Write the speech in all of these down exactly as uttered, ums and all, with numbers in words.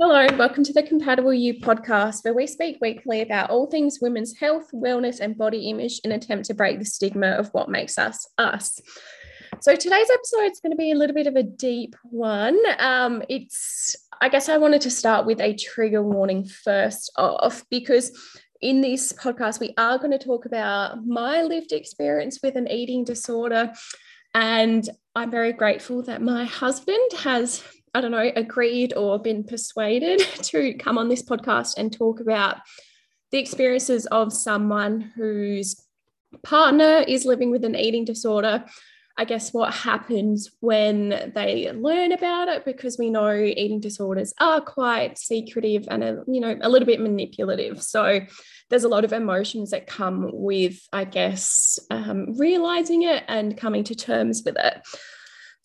Hello, welcome to the Compatible You podcast, where we speak weekly about all things women's health, wellness and body image in an attempt to break the stigma of what makes us us. So today's episode is going to be a little bit of a deep one. Um, it's, I guess I wanted to start with a trigger warning first off, because in this podcast we are going to talk about my lived experience with an eating disorder, and I'm very grateful that my husband has I don't know, agreed or been persuaded to come on this podcast and talk about the experiences of someone whose partner is living with an eating disorder. I guess what happens when they learn about it, because we know eating disorders are quite secretive and, a, you know, a little bit manipulative. So there's a lot of emotions that come with, I guess, um, realizing it and coming to terms with it.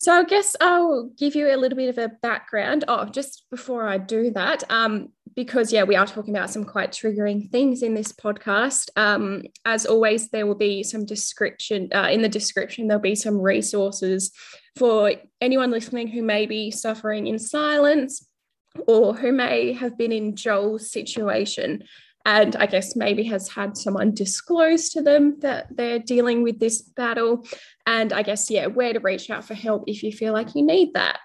So I guess I'll give you a little bit of a background. Oh, just before I do that, um, because, yeah, we are talking about some quite triggering things in this podcast. Um, as always, there will be some description, uh, in the description, there'll be some resources for anyone listening who may be suffering in silence or who may have been in Joel's situation and I guess maybe has had someone disclose to them that they're dealing with this battle. And I guess, yeah, where to reach out for help if you feel like you need that.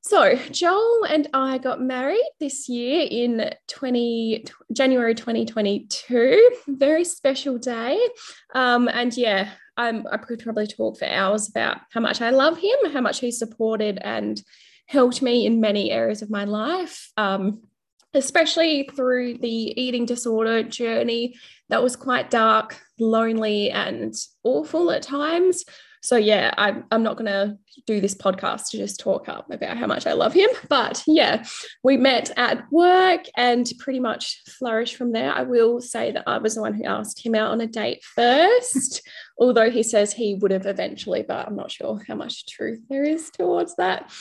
So Joel and I got married this year in twenty, January twenty twenty-two. Very special day. Um, and yeah, I'm, I could probably talk for hours about how much I love him, how much he supported and helped me in many areas of my life. Um, especially through the eating disorder journey that was quite dark, lonely and awful at times. So yeah, I'm, I'm not going to do this podcast to just talk up about how much I love him. But yeah, we met at work and pretty much flourished from there. I will say that I was the one who asked him out on a date first, although he says he would have eventually, but I'm not sure how much truth there is towards that.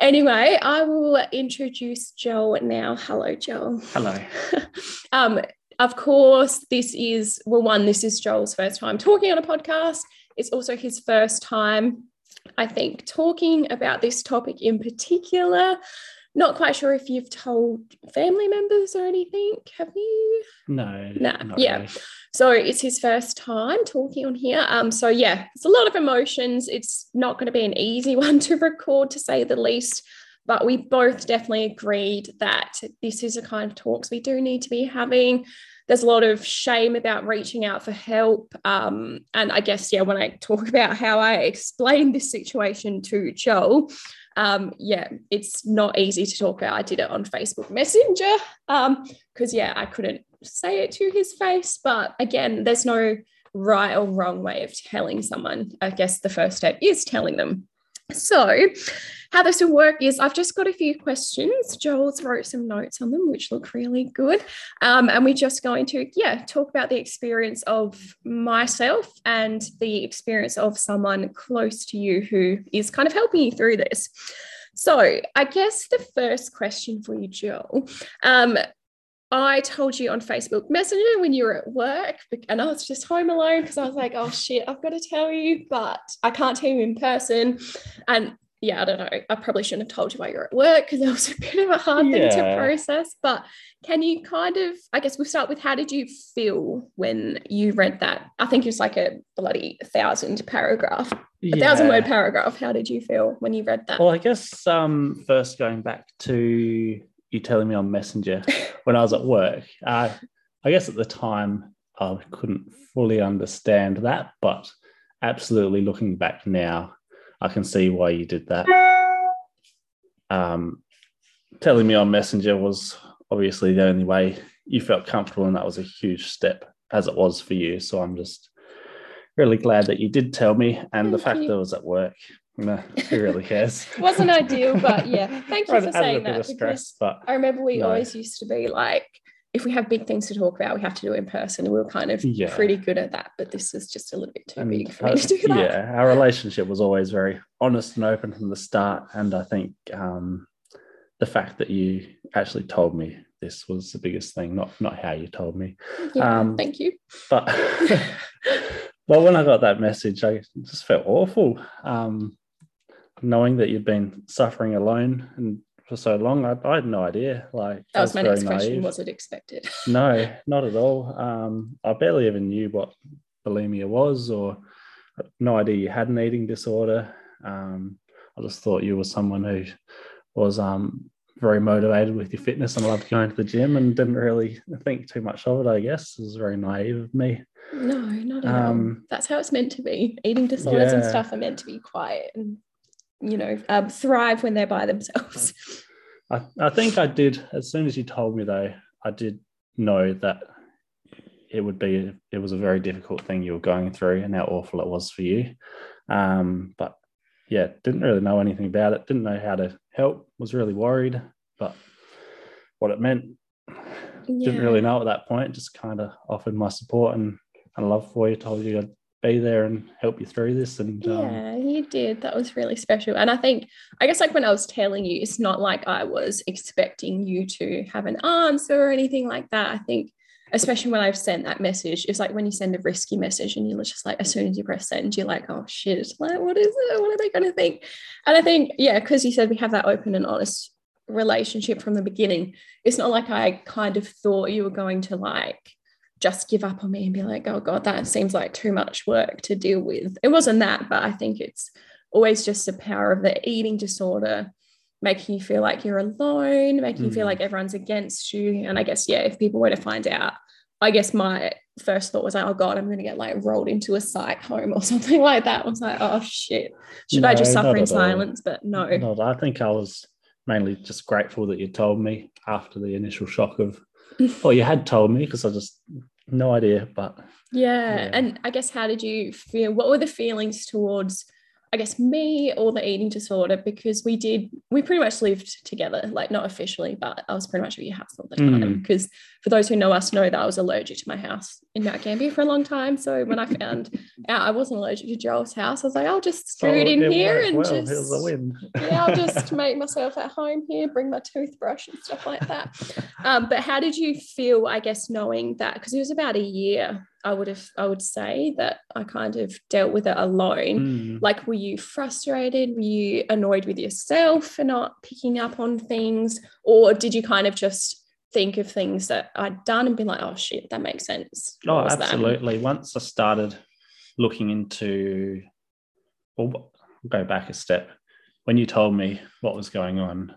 Anyway, I will introduce Joel now. Hello, Joel. Hello. um, of course, this is, well, one, this is Joel's first time talking on a podcast. It's also his first time, I think, talking about this topic in particular. Not quite sure if you've told family members or anything, have you? No. No, nah, yeah. Really. So it's his first time talking on here. Um. So, yeah, it's a lot of emotions. It's not going to be an easy one to record, to say the least, but we both definitely agreed that this is the kind of talks we do need to be having. There's a lot of shame about reaching out for help. Um, and I guess, yeah, when I talk about how I explained this situation to Joel, um, yeah, it's not easy to talk about. I did it on Facebook Messenger because, um, yeah, I couldn't say it to his face. But again, there's no right or wrong way of telling someone. I guess the first step is telling them. So how this will work is I've just got a few questions. Joel's wrote some notes on them, which look really good. Um, and we're just going to, yeah, talk about the experience of myself and the experience of someone close to you who is kind of helping you through this. So I guess the first question for you, Joel, um, I told you on Facebook Messenger when you were at work, and I was just home alone because I was like, oh shit, I've got to tell you, but I can't tell you in person. And yeah, I don't know, I probably shouldn't have told you while you're at work because it was a bit of a hard yeah. thing to process. But can you kind of, I guess we'll start with, how did you feel when you read that? I think it was like a bloody thousand paragraph, yeah. a thousand word paragraph. How did you feel when you read that? Well, I guess um, first going back to you telling me on Messenger when I was at work. Uh, I guess at the time I couldn't fully understand that, but absolutely looking back now, I can see why you did that. Um, telling me on Messenger was obviously the only way you felt comfortable, and that was a huge step as it was for you. So I'm just really glad that you did tell me, and Thank the fact you. that I was at work. No, who really cares? Wasn't ideal, but yeah. Thank you for saying that. Stress, but I remember we no. always used to be like, if we have big things to talk about, we have to do it in person. And we were kind of yeah. pretty good at that, but this is just a little bit too and big for us, me to do that. Yeah, our relationship was always very honest and open from the start. And I think um, the fact that you actually told me this was the biggest thing, not not how you told me. Yeah, um, thank you. But well, when I got that message, I just felt awful. Um, knowing that you've been suffering alone and for so long, I, I had no idea. Like, that was my next question. Was it expected? No, not at all. Um, I barely even knew what bulimia was, or no idea you had an eating disorder. Um, I just thought you were someone who was um, very motivated with your fitness and loved going to the gym, and didn't really think too much of it, I guess. It was very naive of me. No, not at um, all. That's how it's meant to be. Eating disorders yeah. and stuff are meant to be quiet and, you know, um, thrive when they're by themselves. I, I think I did, as soon as you told me though, I did know that it would be, it was a very difficult thing you were going through and how awful it was for you. Um, but yeah, didn't really know anything about it, didn't know how to help, was really worried, but what it meant, yeah. didn't really know at that point, just kind of offered my support and, and love for you, told you I'd be there and help you through this. And yeah, um, you did. That was really special. And I think, I guess like when I was telling you, it's not like I was expecting you to have an answer or anything like that. I think, especially when I've sent that message, it's like when you send a risky message and you're just like, as soon as you press send, you're like, oh shit, like what is it? What are they going to think? And I think, yeah, because you said we have that open and honest relationship from the beginning, it's not like I kind of thought you were going to like just give up on me and be like, oh God, that seems like too much work to deal with. It wasn't that, but I think it's always just the power of the eating disorder making you feel like you're alone, making mm. you feel like everyone's against you. And I guess, yeah, if people were to find out, I guess my first thought was like, oh God, I'm going to get like rolled into a psych home or something like that. I was like, oh shit, should no, I just suffer in silence? All. But no. Not, I think I was mainly just grateful that you told me after the initial shock of, well, you had told me because I just no idea, but yeah. yeah. And I guess, how did you feel? What were the feelings towards, I guess, me or the eating disorder? Because we did, we pretty much lived together, like not officially, but I was pretty much at your house all the time. Mm. Because for those who know us know that I was allergic to my house in Mount Gambier for a long time. So when I found out I wasn't allergic to Joel's house, I was like, I'll just scoot oh, in here and well, just, here's the wind. yeah, I'll just make myself at home here, bring my toothbrush and stuff like that. Um, but how did you feel, I guess, knowing that? Because it was about a year, I would have, I would say that I kind of dealt with it alone. Mm. Like, were you frustrated? Were you annoyed with yourself for not picking up on things? Or did you kind of just think of things that I'd done and be like, oh shit, that makes sense? What oh, absolutely. That? Once I started looking into, well, go back a step. When you told me what was going on,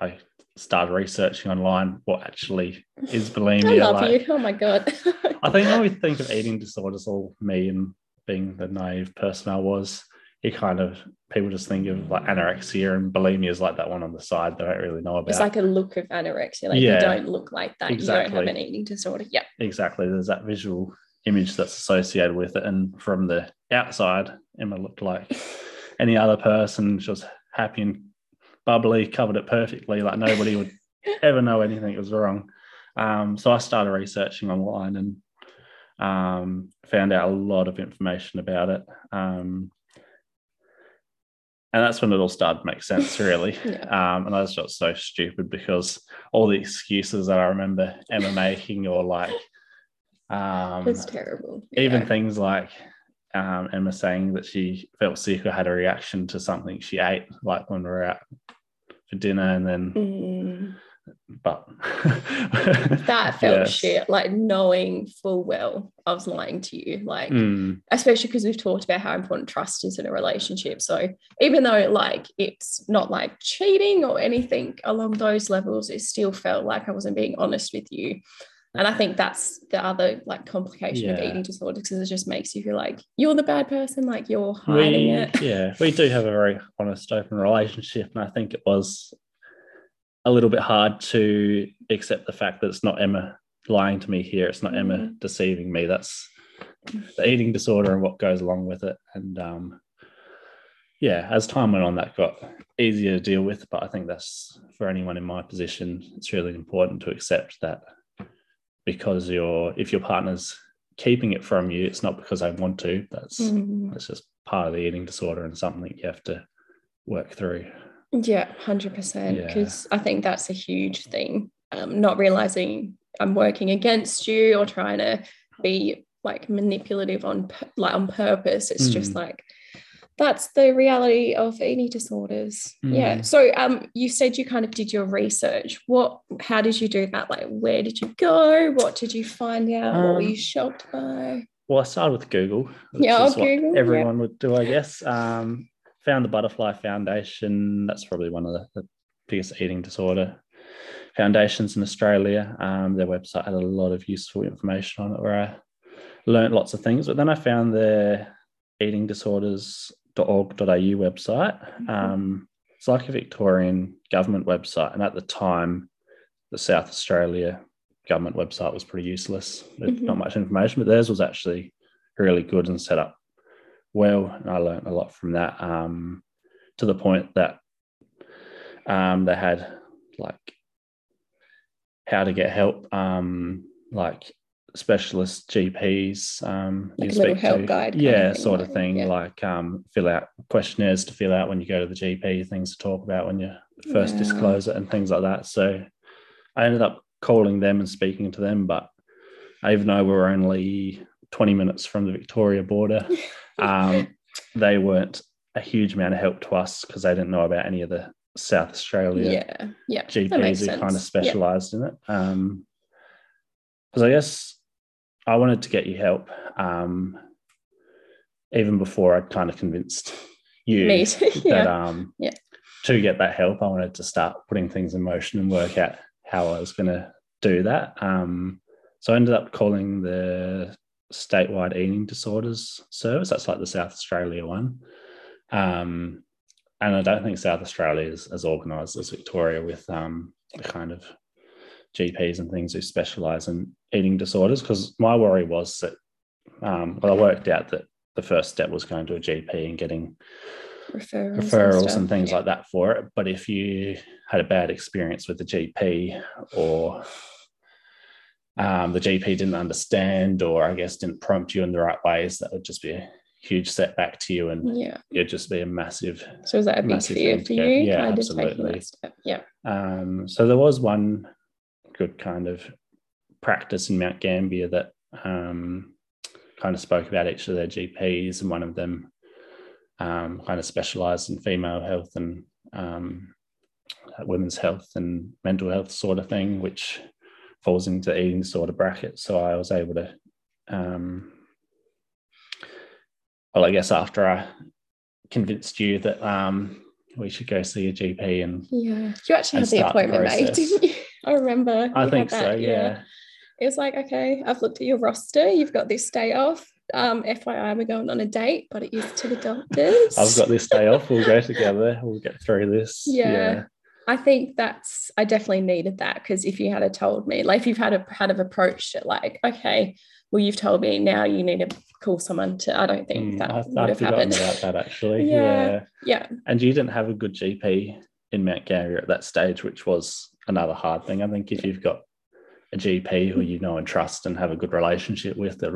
I started researching online what actually is bulimia. I love like, you. Oh my God. I think when we think of eating disorders, all me and being the naive person I was, it kind of, people just think of like anorexia, and bulimia is like that one on the side that I don't really know about. It's like a look of anorexia. Like yeah, you don't look like that. Exactly. You don't have an eating disorder. Yeah. Exactly. There's that visual image that's associated with it. And from the outside, Emma looked like any other person. She was happy and bubbly, covered it perfectly. Like nobody would ever know anything was wrong. Um, so I started researching online and um, found out a lot of information about it. Um, and that's when it all started to make sense, really. yeah. um, and I just felt so stupid because all the excuses that I remember Emma making, or like... Um, it's terrible. Yeah. Even things like... Um, Emma saying that she felt sick or had a reaction to something she ate, like when we were out for dinner, and then mm. but that felt yes. shit. Like knowing full well I was lying to you, like mm. especially because we've talked about how important trust is in a relationship. So even though like it's not like cheating or anything along those levels, it still felt like I wasn't being honest with you. And I think that's the other, like, complication yeah. of eating disorder, because it just makes you feel like you're the bad person, like you're hiding we, it. Yeah, we do have a very honest, open relationship, and I think it was a little bit hard to accept the fact that it's not Emma lying to me here. It's not mm-hmm. Emma deceiving me. That's the eating disorder and what goes along with it. And, um, yeah, as time went on, that got easier to deal with, but I think that's, for anyone in my position, it's really important to accept that. Because you're, if your partner's keeping it from you, it's not because they want to. That's mm. that's just part of the eating disorder and something you have to work through. Yeah, one hundred percent. Because I think that's a huge thing. Um, not realising I'm working against you or trying to be, like, manipulative on like on purpose. It's mm. just like, that's the reality of eating disorders. Mm. Yeah. So um, you said you kind of did your research. What? How did you do that? Like, where did you go? What did you find out? Um, what were you shocked by? Well, I started with Google. Yeah, is Google. What everyone yeah. would do, I guess. Um, found the Butterfly Foundation. That's probably one of the, the biggest eating disorder foundations in Australia. Um, their website had a lot of useful information on it where I learned lots of things. But then I found their eating disorders dot org dot a u website. Mm-hmm. Um, it's like a Victorian government website. And at the time, the South Australia government website was pretty useless. Mm-hmm. Not much information, but theirs was actually really good and set up well. And I learned a lot from that, um, to the point that um, they had like how to get help, um, like specialist G Ps, um, like a little help guide, yeah, sort of thing. Yeah. Like um, fill out questionnaires to fill out when you go to the G P, things to talk about when you first yeah. disclose it, and things like that. So I ended up calling them and speaking to them, but even though we were only twenty minutes from the Victoria border, um, they weren't a huge amount of help to us because they didn't know about any of the South Australia yeah. Yeah. G Ps who kind of specialised yeah. in it. Um, because I guess I wanted to get you help, um, even before I kind of convinced you Me. that yeah. Um, yeah. to get that help, I wanted to start putting things in motion and work out how I was going to do that. Um, so I ended up calling the Statewide Eating Disorders Service. That's like the South Australia one. Um, and I don't think South Australia is as organised as Victoria with um, the kind of G Ps and things who specialise in eating disorders, because my worry was that, um, well, I worked out that the first step was going to a G P and getting referrals, referrals and, stuff, and things yeah. like that for it. But if you had a bad experience with the G P, or um, the G P didn't understand, or I guess didn't prompt you in the right ways, that would just be a huge setback to you, and yeah. it'd just be a massive. So is that a big fear for you? Yeah, kind absolutely. Of step. Yeah. Um, so there was one good kind of practice in Mount Gambier that um, kind of spoke about each of their G Ps, and one of them um, kind of specialised in female health and um, women's health and mental health sort of thing, which falls into the eating disorder bracket. So I was able to, um, well, I guess after I convinced you that um, we should go see a G P and yeah, you actually had the appointment made, didn't you? I remember. I think so, yeah. yeah. It was like, okay, I've looked at your roster. You've got this day off. Um, F Y I, we're going on a date, but it is to the doctors. I've got this day off. We'll go together. We'll get through this. Yeah. yeah. I think that's, I definitely needed that, because if you had have told me, like if you've had a had of approach it like, okay, well, you've told me now you need to call someone to, I don't think mm, that I, would I've have happened. I've forgotten about that actually. yeah. yeah. Yeah. And you didn't have a good G P in Mount Gambier at that stage, which was another hard thing. I think if you've got a G P who you know and trust and have a good relationship with, it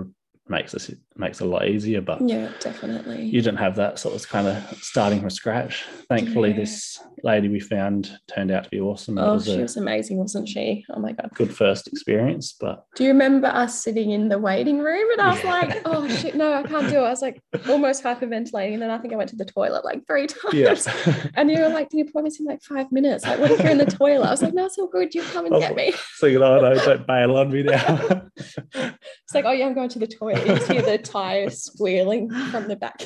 makes us makes it a lot easier. But yeah, definitely. You didn't have that, so it was kind of starting from scratch. Thankfully, yeah. this lady we found turned out to be awesome. Oh, was she a, was amazing, wasn't she? Oh my god, good first experience. But do you remember us sitting in the waiting room and I was yeah. like, oh shit, no, I can't do it. I was like almost hyperventilating, and then I think I went to the toilet like three times. Yeah. And you were like, "Can you promise in like five minutes? Like, what if you're in the toilet?" I was like, "No, it's all good. You come and oh, get me." Thinking, "Oh no, don't bail on me now." It's like, "Oh yeah, I'm going to the toilet." You just hear the tires squealing from the back.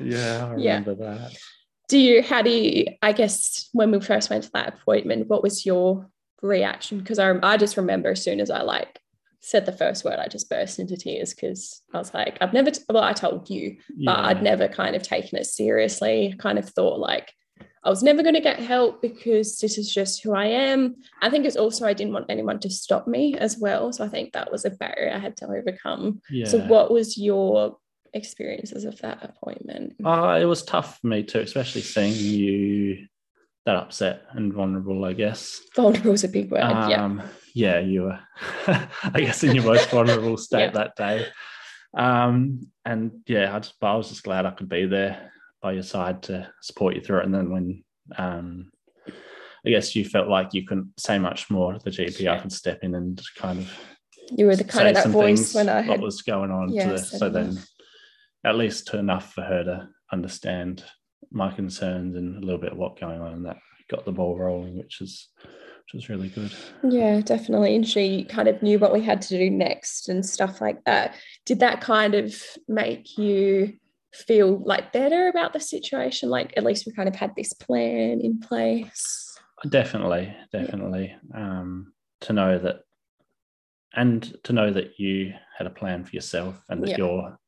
Yeah, I remember yeah. that. Do you, how do you, I guess when we first went to that appointment, what was your reaction? Because I, I just remember as soon as I like said the first word, I just burst into tears, because I was like, I've never, well, I told you, yeah. but I'd never kind of taken it seriously. Kind of thought like I was never going to get help because this is just who I am. I think it's also I didn't want anyone to stop me as well. So I think that was a barrier I had to overcome. Yeah. So what was your experiences of that appointment? Uh, it was tough for me too, especially seeing you that upset and vulnerable, I guess. Vulnerable is a big word, um, yeah. Yeah, you were, I guess, in your most vulnerable state yeah. that day. Um, and, yeah, I, just, I was just glad I could be there by your side to support you through it. And then when um I guess you felt like you couldn't say much more to the G P, yeah. I could step in and kind of you were the kind of that voice when I had what was going on yeah, to, so then at least to enough for her to understand my concerns and a little bit of what's going on, and that got the ball rolling, which is which was really good. Yeah, definitely. And she kind of knew what we had to do next and stuff like that. Did that kind of make you feel like better about the situation? Like, at least we kind of had this plan in place. Definitely, definitely. Yeah. Um, to know that, and to know that you had a plan for yourself, and that yeah. your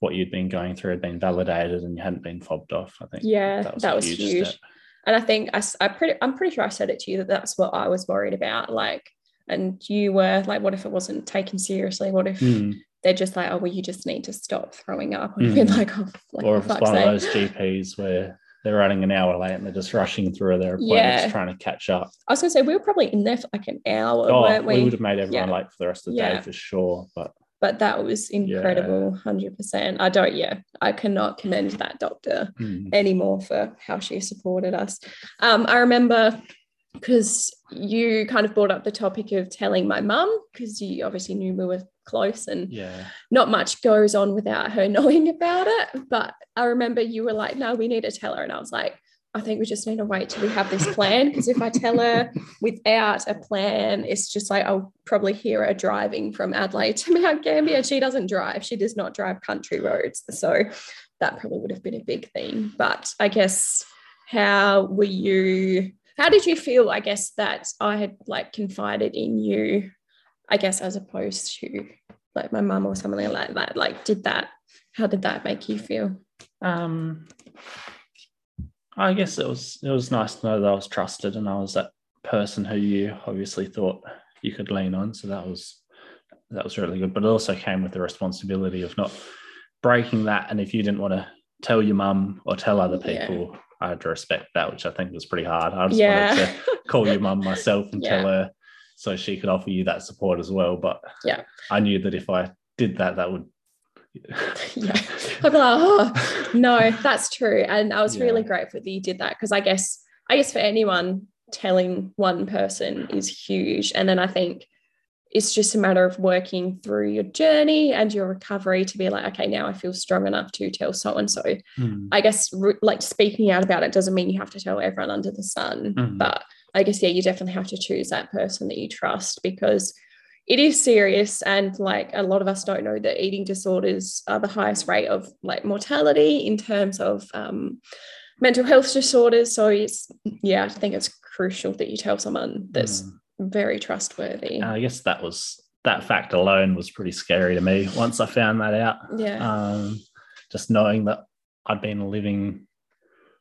what you'd been going through had been validated and you hadn't been fobbed off. I think yeah, that was, that was huge. huge. Step. And I think I, I pretty, I'm pretty sure I said it to you that that's what I was worried about. Like, and you were like, what if it wasn't taken seriously? What if mm. they're just like, oh, well, you just need to stop throwing up? And mm. you're like, oh, like, or if it's one sake. of those G Ps where they're running an hour late and they're just rushing through their appointments yeah. trying to catch up. I was going to say, we were probably in there for like an hour, oh, weren't we? We would have made everyone yeah. late for the rest of the yeah. day for sure. But but that was incredible, yeah. one hundred percent. I don't, yeah, I cannot commend that doctor mm. anymore for how she supported us. Um, I remember because you kind of brought up the topic of telling my mum, because you obviously knew we were close and yeah. not much goes on without her knowing about it. But I remember you were like, no, we need to tell her. And I was like, I think we just need to wait till we have this plan, because if I tell her without a plan, it's just like I'll probably hear her driving from Adelaide to Mount Gambier. She doesn't drive. She does not drive country roads. So that probably would have been a big thing. But I guess how were you, how did you feel, I guess, that I had like confided in you, I guess, as opposed to like my mum or something like that? Like, did that, how did that make you feel? Um. I guess it was it was nice to know that I was trusted and I was that person who you obviously thought you could lean on. So that was that was really good. But it also came with the responsibility of not breaking that. And if you didn't want to tell your mum or tell other people, yeah. I had to respect that, which I think was pretty hard. I just yeah. wanted to call your mum myself and yeah. tell her so she could offer you that support as well. But yeah. I knew that if I did that, that would yeah I'd be like, oh no, that's true. And I was yeah. really grateful that you did that, because I guess I guess for anyone, telling one person is huge. And then I think it's just a matter of working through your journey and your recovery to be like, okay, now I feel strong enough to tell so and so. I guess re- like speaking out about it doesn't mean you have to tell everyone under the sun, mm. but I guess yeah you definitely have to choose that person that you trust, because it is serious. And like a lot of us don't know that eating disorders are the highest rate of like mortality in terms of um, mental health disorders. So it's, yeah, I think it's crucial that you tell someone that's mm. very trustworthy. I guess that was, that fact alone was pretty scary to me once I found that out. Yeah. Um, just knowing that I'd been living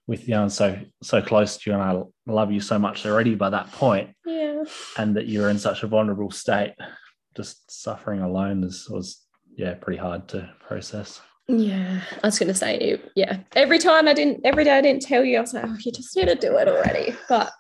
with you and so so close to you, and I love you so much already by that point, yeah and that you're in such a vulnerable state, just suffering alone is was yeah pretty hard to process. yeah I was gonna say it, yeah every time I didn't every day I didn't tell you, I was like, oh, you just need to do it already, but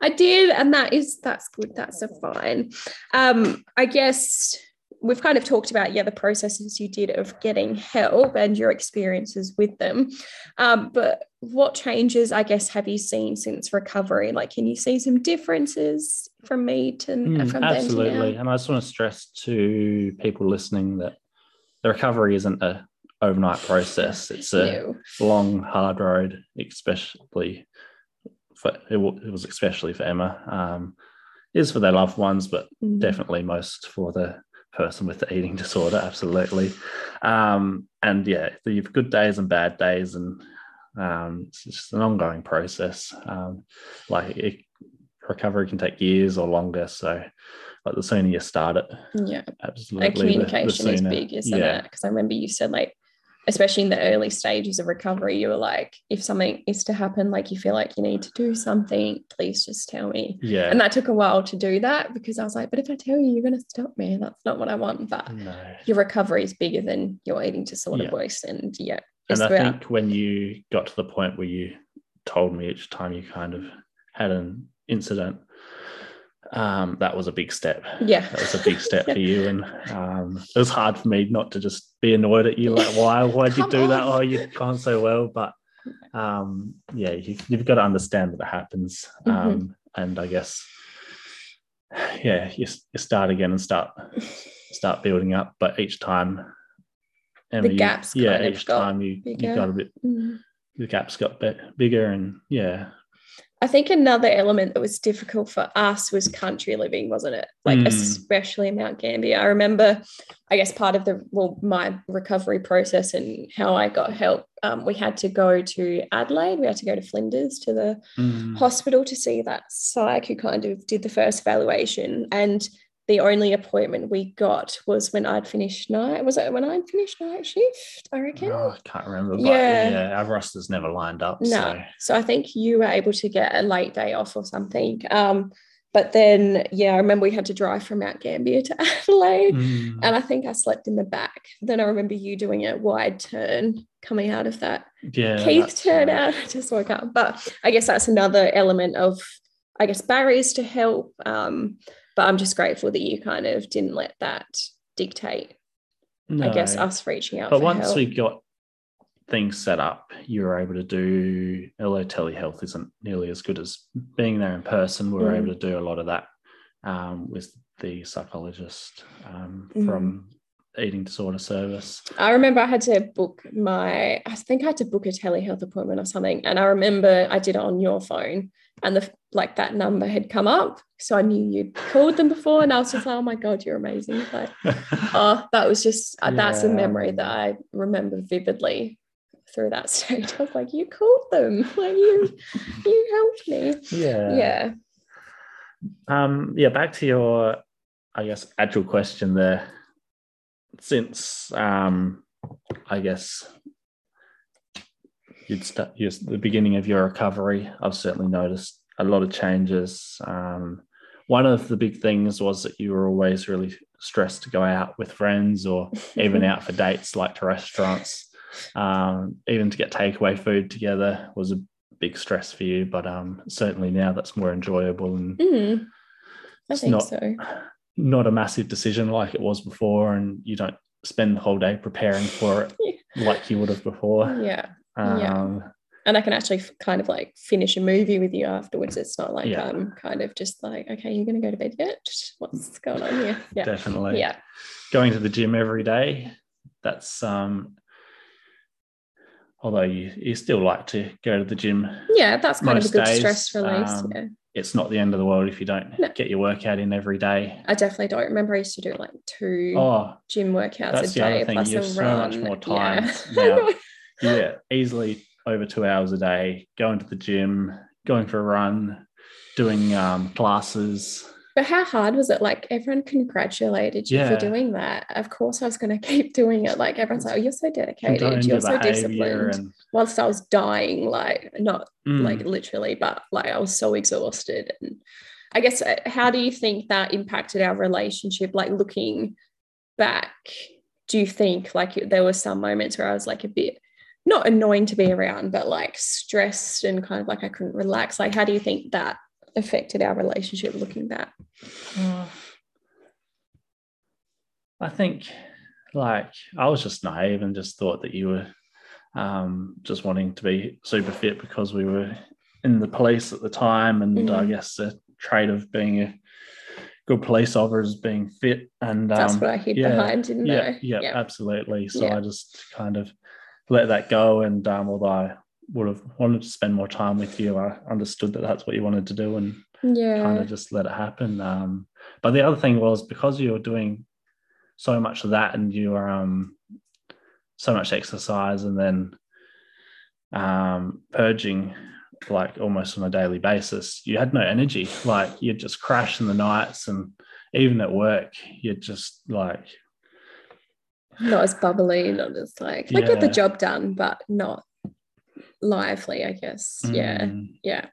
I did, and that is that's good that's a fine. um I guess we've kind of talked about, yeah, the processes you did of getting help and your experiences with them. Um, but what changes, I guess, have you seen since recovery? Like, can you see some differences from me to mm, from absolutely. Then to now? And I just want to stress to people listening that the recovery isn't an overnight process. It's a no. long, hard road, especially for, it was especially for Emma. Um, it is for their loved ones, but mm. definitely most for the person with the eating disorder, absolutely. Um, and yeah, you have good days and bad days, and um, it's just an ongoing process. Um, like it, recovery can take years or longer. So, like the sooner you start it, yeah, absolutely. Like communication the, the sooner, is big, isn't yeah. it? Because I remember you said, like, especially in the early stages of recovery, you were like, if something is to happen, like you feel like you need to do something, please just tell me. Yeah. And that took a while to do that, because I was like, but if I tell you, you're going to stop me. That's not what I want. But no. your recovery is bigger than your eating disorder yeah. voice. And yeah. And I think when you got to the point where you told me each time you kind of had an incident, um, that was a big step. Yeah. That was a big step yeah. for you. And um, it was hard for me not to just be annoyed at you, like, why? Why'd you do on. that? Oh, you've gone so well. But um, yeah, you, you've got to understand that it happens. Um, mm-hmm. And I guess, yeah, you, you start again and start start building up. But each time and the we, gaps yeah kind each of got time you, you got a bit mm. the gaps got bit bigger. And yeah, I think another element that was difficult for us was country living, wasn't it? Like, mm. especially in Mount Gambier. I remember, I guess, part of the, well, my recovery process and how I got help, um, we had to go to Adelaide. We had to go to Flinders to the mm. hospital to see that psych who kind of did the first evaluation. And the only appointment we got was when I'd finished night. Was it when I'd finished night shift, I reckon? Oh, I can't remember. But yeah. yeah, our roster's never lined up. No. So. so I think you were able to get a late day off or something. Um, but then, yeah, I remember we had to drive from Mount Gambier to Adelaide. Mm. And I think I slept in the back. Then I remember you doing a wide turn coming out of that. Yeah. Keith turned right. out. I just woke up. But I guess that's another element of, I guess, barriers to help. Um But I'm just grateful that you kind of didn't let that dictate, no, I guess, us reaching out. But for once help. we got things set up, you were able to do, although telehealth isn't nearly as good as being there in person, we were mm. able to do a lot of that um, with the psychologist um, mm. from Eating Disorder Service. I remember I had to book my, I think I had to book a telehealth appointment or something. And I remember I did it on your phone. And the like that number had come up, so I knew you'd called them before, and I was just like, "Oh my god, you're amazing!" Like, oh, that was just yeah. that's a memory that I remember vividly through that stage. I was like, "You called them, like you, you helped me." Yeah, yeah, um, yeah. Back to your, I guess, actual question there. Since, um, I guess. You'd start just the beginning of your recovery. I've certainly noticed a lot of changes. Um, one of the big things was that you were always really stressed to go out with friends or even out for dates, like to restaurants. Um, even to get takeaway food together was a big stress for you. But um, certainly now that's more enjoyable, and mm, I it's think not, so. Not a massive decision like it was before, and you don't spend the whole day preparing for it yeah. like you would have before. Yeah. Yeah, um, and I can actually kind of like finish a movie with you afterwards. It's not like yeah. I'm kind of just like, okay, you're going to go to bed yet? What's going on here? Yeah, definitely. Yeah, going to the gym every day. That's um. Although you, you still like to go to the gym. Yeah, that's kind of a good days. stress release. Um, yeah. It's not the end of the world if you don't no. get your workout in every day. I definitely don't remember. I used to do like two oh, gym workouts a day plus you a have run. So much more time. Yeah. Yeah, easily over two hours a day, going to the gym, going for a run, doing um, classes. But how hard was it? Like, everyone congratulated you yeah. for doing that. Of course I was going to keep doing it. Like, everyone's like, oh, you're so dedicated, you're so disciplined. And... Whilst I was dying, like, not mm. like literally, but like I was so exhausted. And I guess, how do you think that impacted our relationship? Like, looking back, do you think like there were some moments where I was like a bit, not annoying to be around, but like stressed and kind of like I couldn't relax? Like, how do you think that affected our relationship looking back? Uh, I think like I was just naive and just thought that you were um, just wanting to be super fit because we were in the police at the time, and mm-hmm. I guess the trait of being a good police officer is being fit. And that's um, what I hid yeah, behind, didn't yeah, I? Yeah, yeah, absolutely. So yeah. I just kind of let that go, and um, although I would have wanted to spend more time with you, I understood that that's what you wanted to do, and yeah. kind of just let it happen. Um, but the other thing was, because you were doing so much of that, and you were um, so much exercise, and then um, purging like almost on a daily basis, you had no energy. Like, you'd just crash in the nights, and even at work, you'd just like... Not as bubbly, not as like, like yeah. get the job done, but not lively, I guess. Yeah, mm. yeah.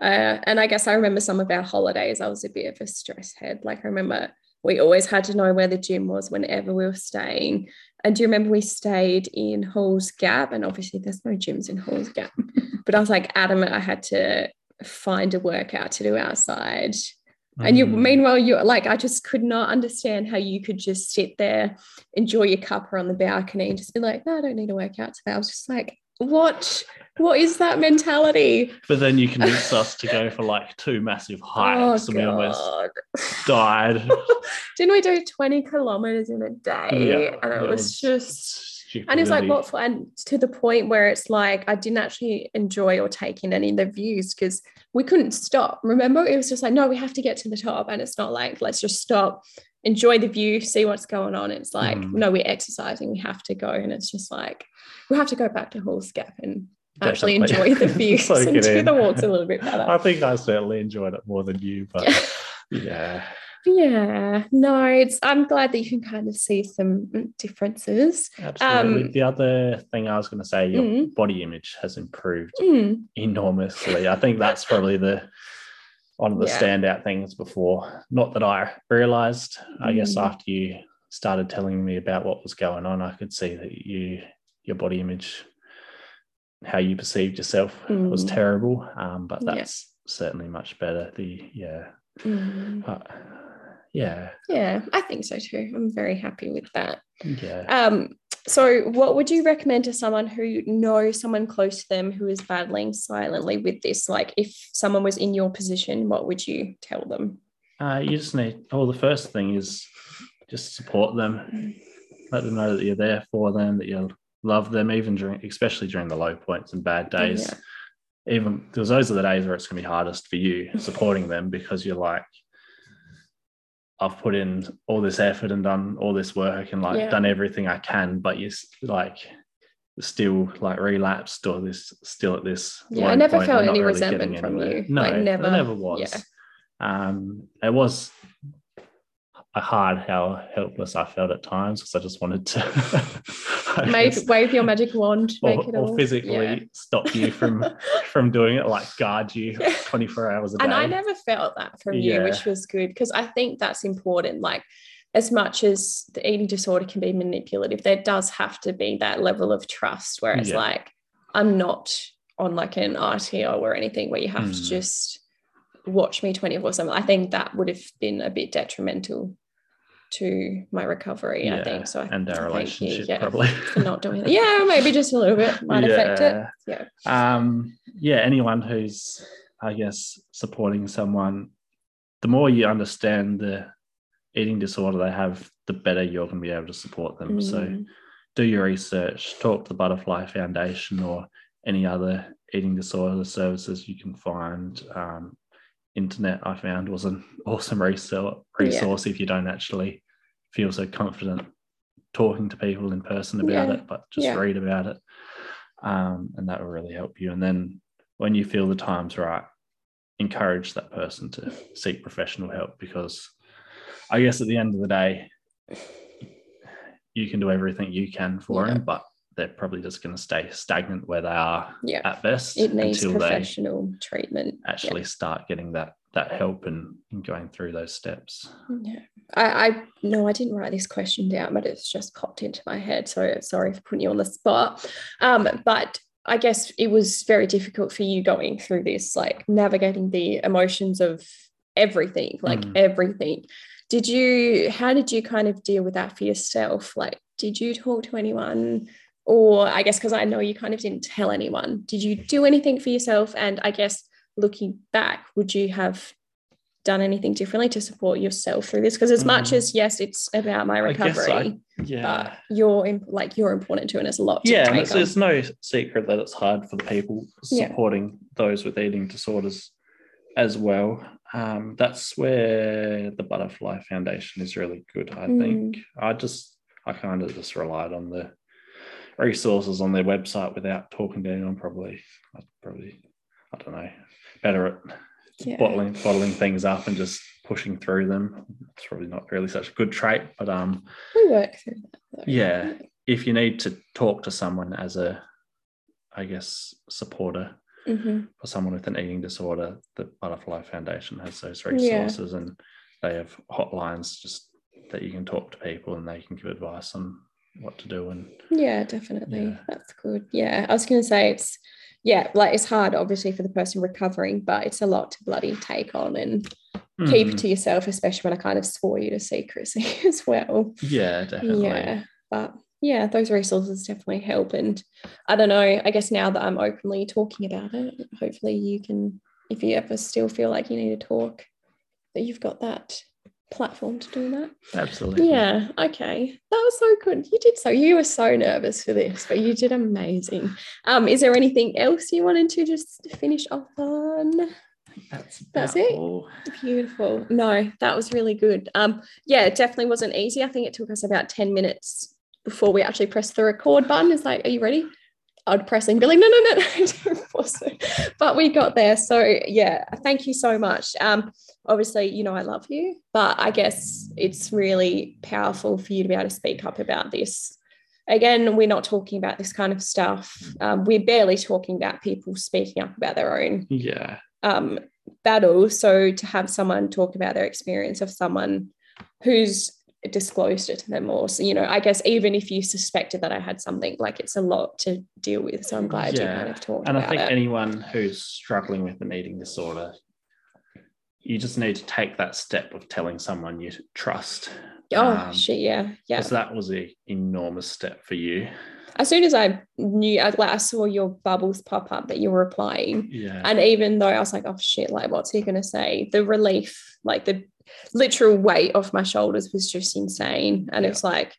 Uh, and I guess I remember some of our holidays, I was a bit of a stress head. Like, I remember we always had to know where the gym was whenever we were staying. And do you remember we stayed in Halls Gap? And obviously there's no gyms in Halls Gap. But I was like adamant I had to find a workout to do outside. And you, meanwhile, you're like, I just could not understand how you could just sit there, enjoy your cuppa on the balcony, and just be like, no, I don't need to work out today. I was just like, what, what is that mentality? But then you convinced us to go for like two massive hikes, oh, and we almost died. Didn't we do twenty kilometers in a day? Yeah, and it, it was, was just stupidity. And it's like, what for? And to the point where it's like, I didn't actually enjoy or take in any of the views because we couldn't stop. Remember, it was just like, no, we have to get to the top. And it's not like, let's just stop, enjoy the view, see what's going on. It's like, mm. no, we're exercising, we have to go. And it's just like, we have to go back to Halls Gap and actually enjoy the views so and do in. the walks a little bit better. I think I certainly enjoyed it more than you, but yeah. Yeah, no, it's, I'm glad that you can kind of see some differences. Absolutely. Um, the other thing I was going to say, your mm, body image has improved mm, enormously. I think that's probably the one of the yeah. standout things before. Not that I realised. Mm. I guess after you started telling me about what was going on, I could see that you your body image, how you perceived yourself mm. was terrible. Um, but that's yeah. certainly much better. The yeah. Mm. Uh, Yeah. Yeah, I think so too. I'm very happy with that. Yeah. Um, so what would you recommend to someone who knows someone close to them who is battling silently with this? Like if someone was in your position, what would you tell them? Uh, you just need, well, the first thing is just support them. Let them know that you're there for them, that you love them, even during, especially during the low points and bad days. Yeah. Even because those are the days where it's going to be hardest for you supporting them, because you're like, I've put in all this effort and done all this work and like yeah. done everything I can, but you're like still like relapsed or this still at this. Yeah, I never felt any really resentment from you. No, like never. It never was. Yeah. Um, it was hard how helpless I felt at times because I just wanted to make, guess, wave your magic wand, or, make it or all. physically yeah. stop you from from doing it, like guard you yeah. twenty-four hours a day. And I never felt that from yeah. you, which was good, because I think that's important. Like as much as the eating disorder can be manipulative, there does have to be that level of trust where it's yeah. like, I'm not on like an R T O or anything where you have mm. to just watch me twenty-four seven. I think that would have been a bit detrimental to my recovery, yeah. I think. So I and our relationship you, yeah, probably for not doing that. Yeah, maybe just a little bit might yeah. affect it. Yeah. Um, yeah, anyone who's, I guess, supporting someone, the more you understand the eating disorder they have, the better you're going to be able to support them. Mm. So do your research, talk to the Butterfly Foundation or any other eating disorder services you can find. Um, internet, I found, was an awesome resource yeah. if you don't actually feel so confident talking to people in person about yeah. it, but just yeah. read about it, um, and that will really help you. And then when you feel the time's right, encourage that person to seek professional help, because I guess at the end of the day you can do everything you can for yeah. them, but they're probably just going to stay stagnant where they are yeah. at best. It needs until professional they treatment. Actually yeah. start getting that that help and, and going through those steps. Yeah. I, I no, I didn't write this question down, but it's just popped into my head. So sorry for putting you on the spot. Um, but I guess it was very difficult for you going through this, like navigating the emotions of everything, like mm. everything. Did you, how did you kind of deal with that for yourself? Like, did you talk to anyone? Or I guess, because I know you kind of didn't tell anyone, did you do anything for yourself? And I guess looking back, would you have done anything differently to support yourself through this? Because as mm. much as, yes, it's about my recovery, I guess I, yeah. but you're, like, you're important to, and it's a lot to yeah, take and it's, it's no secret that it's hard for the people supporting yeah. those with eating disorders as well. Um, that's where the Butterfly Foundation is really good, I mm. think. I just, I kind of just relied on the resources on their website without talking to anyone. Probably, I'd probably, I don't know, better at yeah. bottling bottling things up and just pushing through them. It's probably not really such a good trait, but um, we work through that though. Yeah, if you need to talk to someone as a, I guess, supporter mm-hmm. for someone with an eating disorder, the Butterfly Foundation has those resources, yeah. and they have hotlines just that you can talk to people, and they can give advice on what to do. And yeah, definitely yeah. that's good. Yeah, I was gonna say it's yeah like it's hard obviously for the person recovering, but it's a lot to bloody take on and mm. keep to yourself, especially when I kind of swore you to secrecy as well. Yeah, definitely. Yeah, but yeah, those resources definitely help. And I don't know, I guess now that I'm openly talking about it, hopefully you can, if you ever still feel like you need to talk, that you've got that platform to do that. Absolutely. Yeah. Okay. That was so good. You did so. You were so nervous for this, but you did amazing. Um, is there anything else you wanted to just finish off on? That's, That's it. Beautiful. No, that was really good. Um, yeah, it definitely wasn't easy. I think it took us about ten minutes before we actually pressed the record button. It's like, are you ready? I'd press and be like, no, no, no, no. But we got there. So yeah, thank you so much. Um, obviously, you know, I love you, but I guess it's really powerful for you to be able to speak up about this. Again, we're not talking about this kind of stuff. Um, we're barely talking about people speaking up about their own yeah. um, battle. So to have someone talk about their experience of someone who's disclosed it to them, or so, you know, I guess even if you suspected that I had something, like, it's a lot to deal with, so I'm glad yeah. you kind of talked and about it. And I think it. anyone who's struggling with an eating disorder, you just need to take that step of telling someone you trust. Oh um, shit yeah yeah because that was an enormous step for you. As soon as I knew, I, like, I saw your bubbles pop up that you were applying, yeah. and even though I was like, oh shit, like, what's he gonna say, the relief, like the literal weight off my shoulders was just insane. And yeah. it's like,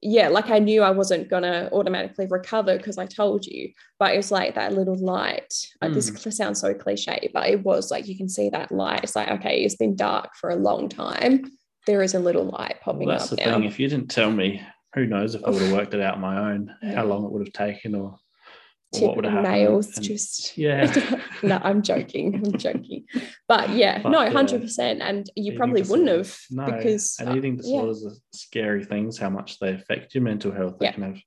yeah, like, I knew I wasn't gonna automatically recover because I told you, but it was like that little light. Mm. This sounds so cliche, but it was like, you can see that light. It's like, okay, it's been dark for a long time, there is a little light popping well, that's up the now. Thing if you didn't tell me, who knows if I would have worked it out on my own, yeah. how long it would have taken, or Tip what would have nails happened? Just yeah no I'm joking I'm joking but yeah but, no one hundred percent yeah. and you probably wouldn't have no. because and eating disorders uh, yeah. are scary things, how much they affect your mental health. They yeah. can have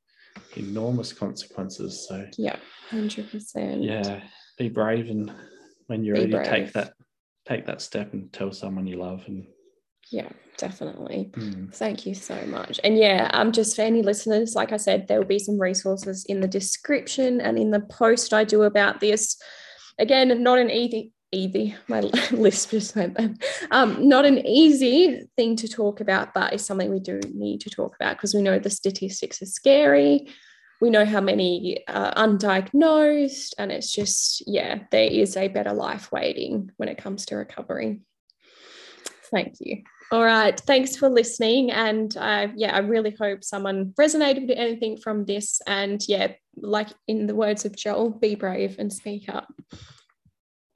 enormous consequences, so yeah one hundred percent yeah be brave, and when you're ready, take that take that step and tell someone you love. And yeah, definitely. Mm. Thank you so much. And yeah, um, just for any listeners, like I said, there will be some resources in the description and in the post I do about this. Again, not an easy, easy, my lisp just went there. Um, not an easy thing to talk about, but it's something we do need to talk about, because we know the statistics are scary. We know how many are undiagnosed, and it's just, yeah, there is a better life waiting when it comes to recovery. Thank you. All right. Thanks for listening. And uh, yeah, I really hope someone resonated with anything from this. And yeah, like in the words of Joel, be brave and speak up.